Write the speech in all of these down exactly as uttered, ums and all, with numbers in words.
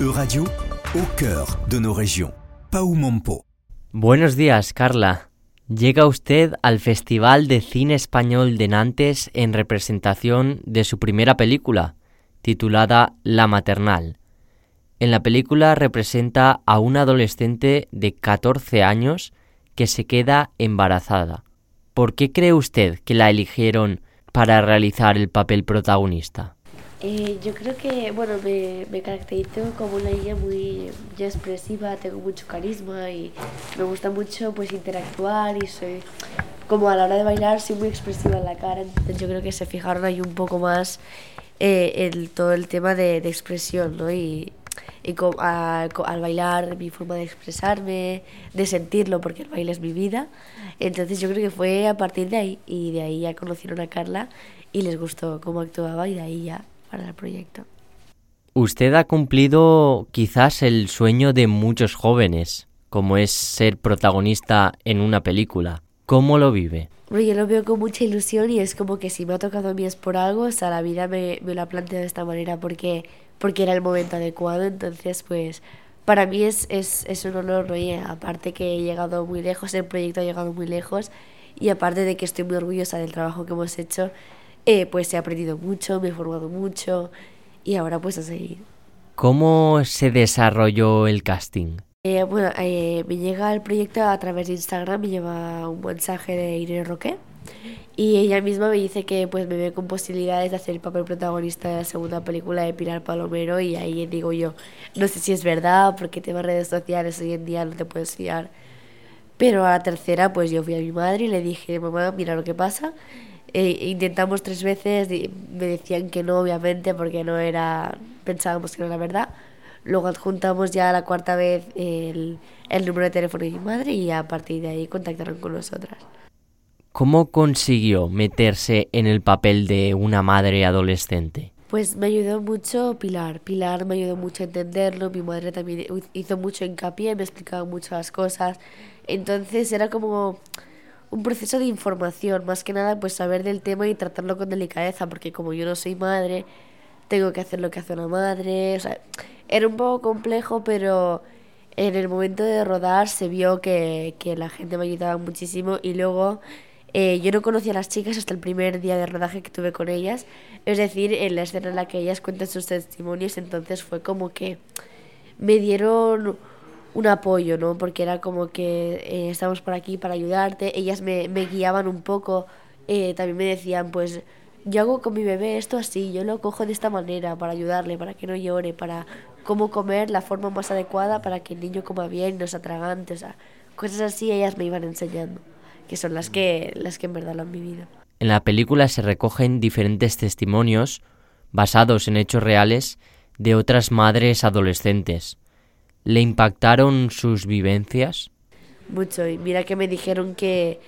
E-Radio, au cœur de nos régions. Paumompo. Buenos días, Carla. Llega usted al Festival de Cine Español de Nantes en representación de su primera película, titulada La Maternal. En la película representa a una adolescente de catorce años que se queda embarazada. ¿Por qué cree usted que la eligieron para realizar el papel protagonista? Eh, yo creo que, bueno, me, me caracterizo como una niña muy, muy expresiva, tengo mucho carisma y me gusta mucho pues interactuar y soy, como a la hora de bailar, soy muy expresiva en la cara. Entonces yo creo que se fijaron ahí un poco más eh, en todo el tema de, de expresión, ¿no? Y, y con, a, con, al bailar, mi forma de expresarme, de sentirlo, porque el baile es mi vida. Entonces yo creo que fue a partir de ahí, y de ahí ya conocieron a Carla y les gustó cómo actuaba y de ahí ya para el proyecto. Usted ha cumplido quizás el sueño de muchos jóvenes, como es ser protagonista en una película. ¿Cómo lo vive? Bueno, yo lo veo con mucha ilusión y es como que si me ha tocado a mí es por algo, o sea, la vida me, me lo ha planteado de esta manera porque, porque era el momento adecuado, entonces pues para mí es, es, es un honor, ¿no? Y aparte que he llegado muy lejos, el proyecto ha llegado muy lejos y aparte de que estoy muy orgullosa del trabajo que hemos hecho, Eh, pues he aprendido mucho, me he formado mucho y ahora pues a seguir. ¿Cómo se desarrolló el casting? Eh, bueno, eh, me llega el proyecto a través de Instagram, me lleva un mensaje de Irene Roque y ella misma me dice que pues me ve con posibilidades de hacer el papel protagonista de la segunda película de Pilar Palomero y ahí digo yo, no sé si es verdad porque temas redes sociales hoy en día no te puedes fiar, pero a la tercera pues yo fui a mi madre y le dije, mamá, mira lo que pasa. E intentamos tres veces, me decían que no, obviamente, porque no era, pensábamos que no era verdad. Luego adjuntamos ya la cuarta vez el, el número de teléfono de mi madre y a partir de ahí contactaron con nosotras. ¿Cómo consiguió meterse en el papel de una madre adolescente? Pues me ayudó mucho Pilar. Pilar me ayudó mucho a entenderlo. Mi madre también hizo mucho hincapié, me explicaba mucho las cosas. Entonces era como un proceso de información, más que nada pues saber del tema y tratarlo con delicadeza, porque como yo no soy madre, tengo que hacer lo que hace una madre, o sea, era un poco complejo, pero en el momento de rodar se vio que, que la gente me ayudaba muchísimo y luego eh, yo no conocía a las chicas hasta el primer día de rodaje que tuve con ellas, es decir, en la escena en la que ellas cuentan sus testimonios, entonces fue como que me dieron un apoyo, ¿no? Porque era como que eh, estamos por aquí para ayudarte, ellas me, me guiaban un poco, eh, también me decían, pues yo hago con mi bebé esto así, yo lo cojo de esta manera para ayudarle, para que no llore, para cómo comer la forma más adecuada para que el niño coma bien, no se atragante, o sea, cosas así ellas me iban enseñando, que son las que, las que en verdad lo han vivido. En la película se recogen diferentes testimonios basados en hechos reales de otras madres adolescentes. ¿Le impactaron sus vivencias? Mucho, y mira que me dijeron que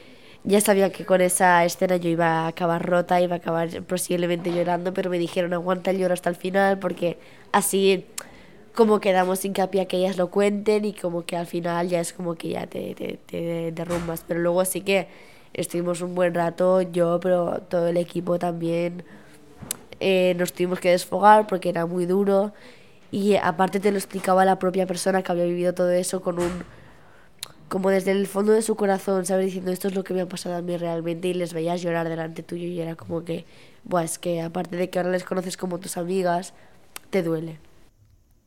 ya sabía que con esa escena yo iba a acabar rota, iba a acabar posiblemente llorando, pero me dijeron aguanta el lloro hasta el final porque así como que damos hincapié a que ellas lo cuenten y como que al final ya es como que ya te, te, te derrumbas, pero luego sí que estuvimos un buen rato, yo pero todo el equipo también, eh, nos tuvimos que desfogar porque era muy duro. Y aparte te lo explicaba la propia persona que había vivido todo eso con un, como desde el fondo de su corazón, ¿sabes? Diciendo esto es lo que me ha pasado a mí realmente y les veías llorar delante tuyo y era como que, buah, es que aparte de que ahora les conoces como tus amigas, te duele.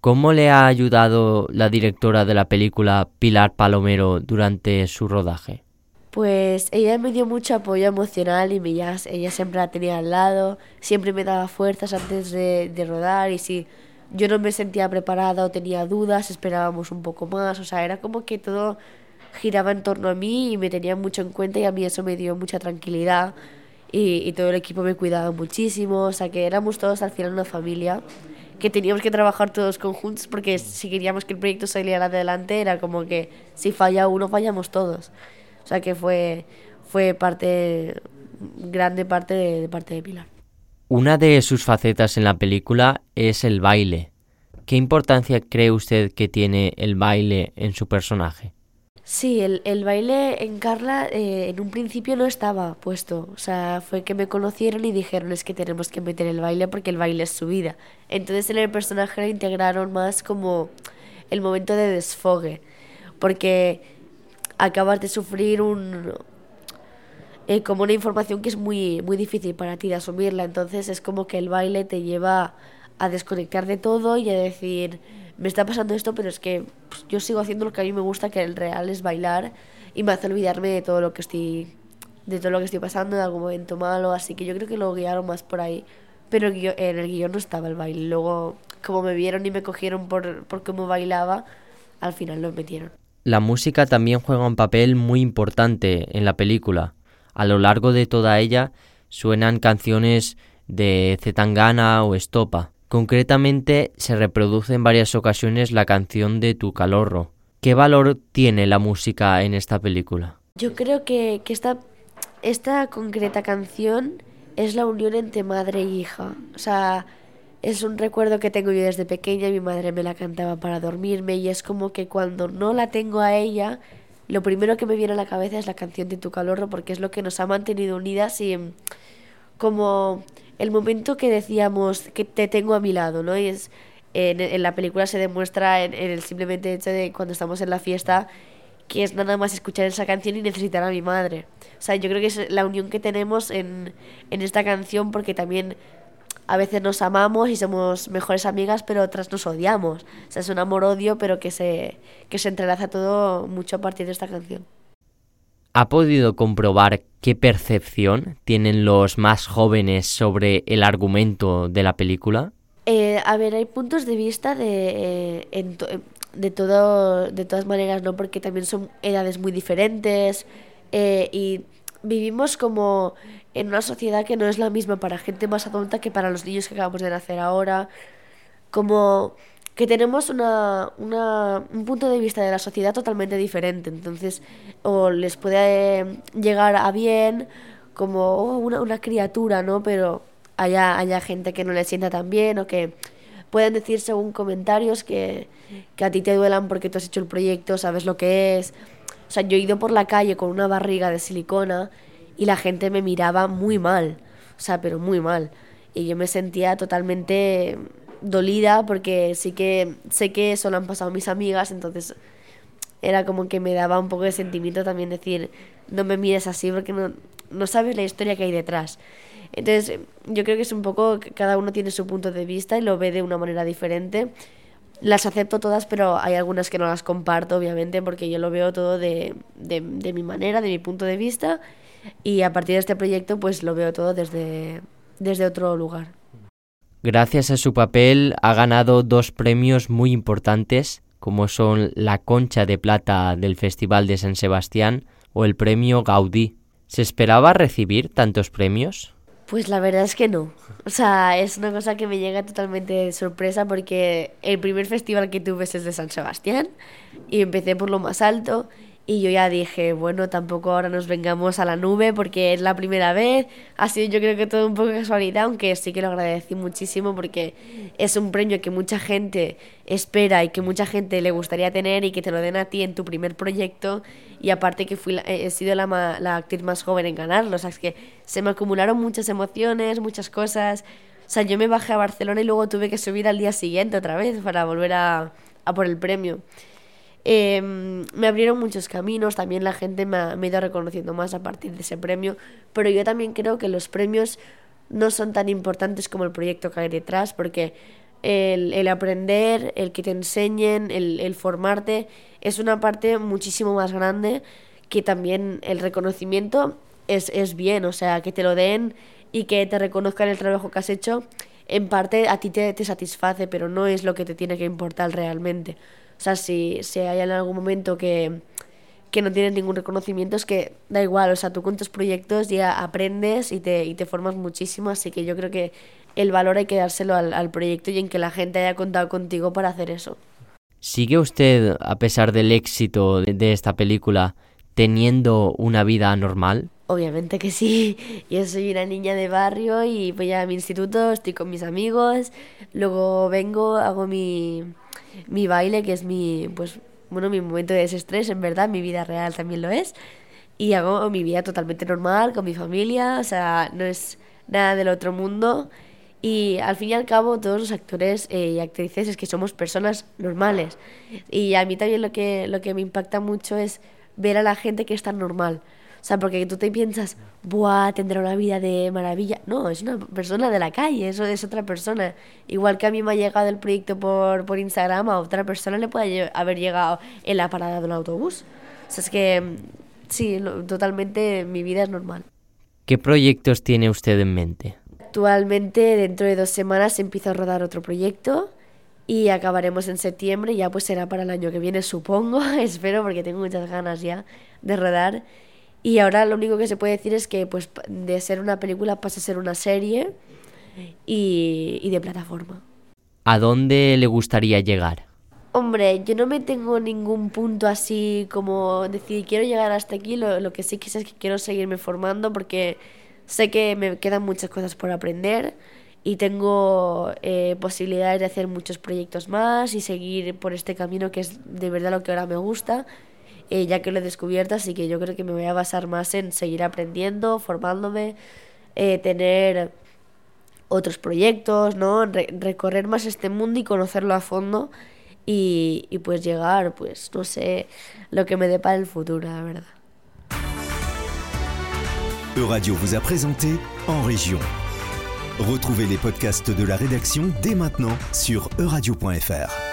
¿Cómo le ha ayudado la directora de la película, Pilar Palomero, durante su rodaje? Pues ella me dio mucho apoyo emocional y me, ella, ella siempre la tenía al lado, siempre me daba fuerzas antes de, de rodar y sí. Yo no me sentía preparada o tenía dudas, esperábamos un poco más, o sea, era como que todo giraba en torno a mí y me tenían mucho en cuenta y a mí eso me dio mucha tranquilidad y, y todo el equipo me cuidaba muchísimo, o sea, que éramos todos al final una familia, que teníamos que trabajar todos conjuntos porque si queríamos que el proyecto saliera adelante era como que si falla uno fallamos todos, o sea, que fue, fue parte, grande parte de, de parte de Pilar. Una de sus facetas en la película es el baile. ¿Qué importancia cree usted que tiene el baile en su personaje? Sí, el, el baile en Carla eh, en un principio no estaba puesto, o sea, fue que me conocieron y dijeron es que tenemos que meter el baile porque el baile es su vida. Entonces en el personaje le integraron más como el momento de desfogue, porque acabas de sufrir un eh, como una información que es muy, muy difícil para ti de asumirla, entonces es como que el baile te lleva a desconectar de todo y a decir... me está pasando esto, pero es que pues, yo sigo haciendo lo que a mí me gusta, que el real es bailar, y me hace olvidarme de todo lo que estoy de todo lo que estoy pasando, de algún momento malo, así que yo creo que lo guiaron más por ahí, pero en el guión no estaba el baile. Luego, como me vieron y me cogieron por, por cómo bailaba, al final lo metieron. La música también juega un papel muy importante en la película. A lo largo de toda ella suenan canciones de Cetangana o Estopa. Concretamente, se reproduce en varias ocasiones la canción de Tu Calorro. ¿Qué valor tiene la música en esta película? Yo creo que, que esta, esta concreta canción es la unión entre madre y hija. O sea, es un recuerdo que tengo yo desde pequeña. Mi madre me la cantaba para dormirme y es como que cuando no la tengo a ella, lo primero que me viene a la cabeza es la canción de Tu Calorro, porque es lo que nos ha mantenido unidas y como... el momento que decíamos que te tengo a mi lado, ¿no? Y es, en, en la película se demuestra en, en el simplemente hecho de cuando estamos en la fiesta, que es nada más escuchar esa canción y necesitar a mi madre. O sea, yo creo que es la unión que tenemos en, en esta canción, porque también a veces nos amamos y somos mejores amigas, pero otras nos odiamos. O sea, es un amor-odio, pero que se, que se entrelaza todo mucho a partir de esta canción. ¿Ha podido comprobar qué percepción tienen los más jóvenes sobre el argumento de la película? Eh, a ver, hay puntos de vista de, eh, en to- de, todo, de todas maneras, ¿no? Porque también son edades muy diferentes eh, y vivimos como en una sociedad que no es la misma para gente más adulta que para los niños que acabamos de nacer ahora. Como que tenemos una, una, un punto de vista de la sociedad totalmente diferente, entonces o les puede eh, llegar a bien como oh, una, una criatura, ¿no? Pero haya, haya gente que no le sienta tan bien o que pueden decir según comentarios que, que a ti te duelan porque tú has hecho el proyecto, sabes lo que es. O sea, yo he ido por la calle con una barriga de silicona y la gente me miraba muy mal, o sea, pero muy mal. Y yo me sentía totalmente... dolida porque sí que sé que eso lo han pasado mis amigas, entonces era como que me daba un poco de sentimiento también decir no me mires así porque no, no sabes la historia que hay detrás. Entonces yo creo que es un poco cada uno tiene su punto de vista y lo ve de una manera diferente. Las acepto todas, pero hay algunas que no las comparto obviamente porque yo lo veo todo de, de, de mi manera, de mi punto de vista, y a partir de este proyecto pues lo veo todo desde, desde otro lugar. Gracias a su papel ha ganado dos premios muy importantes, como son la Concha de Plata del Festival de San Sebastián o el premio Gaudí. ¿Se esperaba recibir tantos premios? Pues la verdad es que no. O sea, es una cosa que me llega totalmente de sorpresa porque el primer festival que tuve es el de San Sebastián y empecé por lo más alto y yo ya dije, bueno, tampoco ahora nos vengamos a la nube porque es la primera vez. Ha sido yo creo que todo un poco de casualidad, aunque sí que lo agradecí muchísimo porque es un premio que mucha gente espera y que mucha gente le gustaría tener y que te lo den a ti en tu primer proyecto. Y aparte que fui he sido la, ma, la actriz más joven en ganarlo. O sea, es que se me acumularon muchas emociones, muchas cosas. O sea, yo me bajé a Barcelona y luego tuve que subir al día siguiente otra vez para volver a, a por el premio. Eh, me abrieron muchos caminos, también la gente me ha, me ha ido reconociendo más a partir de ese premio, pero yo también creo que los premios no son tan importantes como el proyecto que hay detrás, porque el, el aprender, el que te enseñen, el, el formarte, es una parte muchísimo más grande que también el reconocimiento es, es bien, o sea, que te lo den y que te reconozcan el trabajo que has hecho, en parte a ti te, te satisface, pero no es lo que te tiene que importar realmente. O sea, si, si hay en algún momento que, que no tienes ningún reconocimiento, es que da igual, o sea, tú con tus proyectos ya aprendes y te, y te formas muchísimo, así que yo creo que el valor hay que dárselo al, al proyecto y en que la gente haya contado contigo para hacer eso. ¿Sigue usted, a pesar del éxito de esta película, teniendo una vida normal? Obviamente que sí, yo soy una niña de barrio y voy a mi instituto, estoy con mis amigos, luego vengo, hago mi... mi baile, que es mi pues bueno, mi momento de desestrés, en verdad, mi vida real también lo es. Y hago mi vida totalmente normal, con mi familia, o sea, no es nada del otro mundo. Y al fin y al cabo, todos los actores eh, y actrices es que somos personas normales. Y a mí también lo que, lo que me impacta mucho es ver a la gente que es tan normal. O sea, porque tú te piensas, ¡buah, tendrá una vida de maravilla! No, es una persona de la calle, eso es otra persona. Igual que a mí me ha llegado el proyecto por, por Instagram, a otra persona le puede haber llegado en la parada de un autobús. O sea, es que sí, lo, totalmente mi vida es normal. ¿Qué proyectos tiene usted en mente? Actualmente, dentro de dos semanas, empiezo a rodar otro proyecto y acabaremos en septiembre. Ya pues será para el año que viene, supongo, espero, porque tengo muchas ganas ya de rodar. Y ahora lo único que se puede decir es que pues de ser una película pasa a ser una serie y, y de plataforma. ¿A dónde le gustaría llegar? Hombre, yo no me tengo ningún punto así como decir quiero llegar hasta aquí. Lo, lo que sí que sé es que quiero seguirme formando porque sé que me quedan muchas cosas por aprender y tengo eh, posibilidades de hacer muchos proyectos más y seguir por este camino que es de verdad lo que ahora me gusta. Eh, ya que lo he descubierto, así que yo creo que me voy a basar más en seguir aprendiendo, formándome, eh, tener otros proyectos, ¿no? Re- recorrer más este mundo y conocerlo a fondo y, y pues llegar, pues no sé, lo que me depara el futuro, la verdad. Euradio vous a présenté En Région. Retrouvez les podcasts de la rédaction dès maintenant sur euradio punto f r.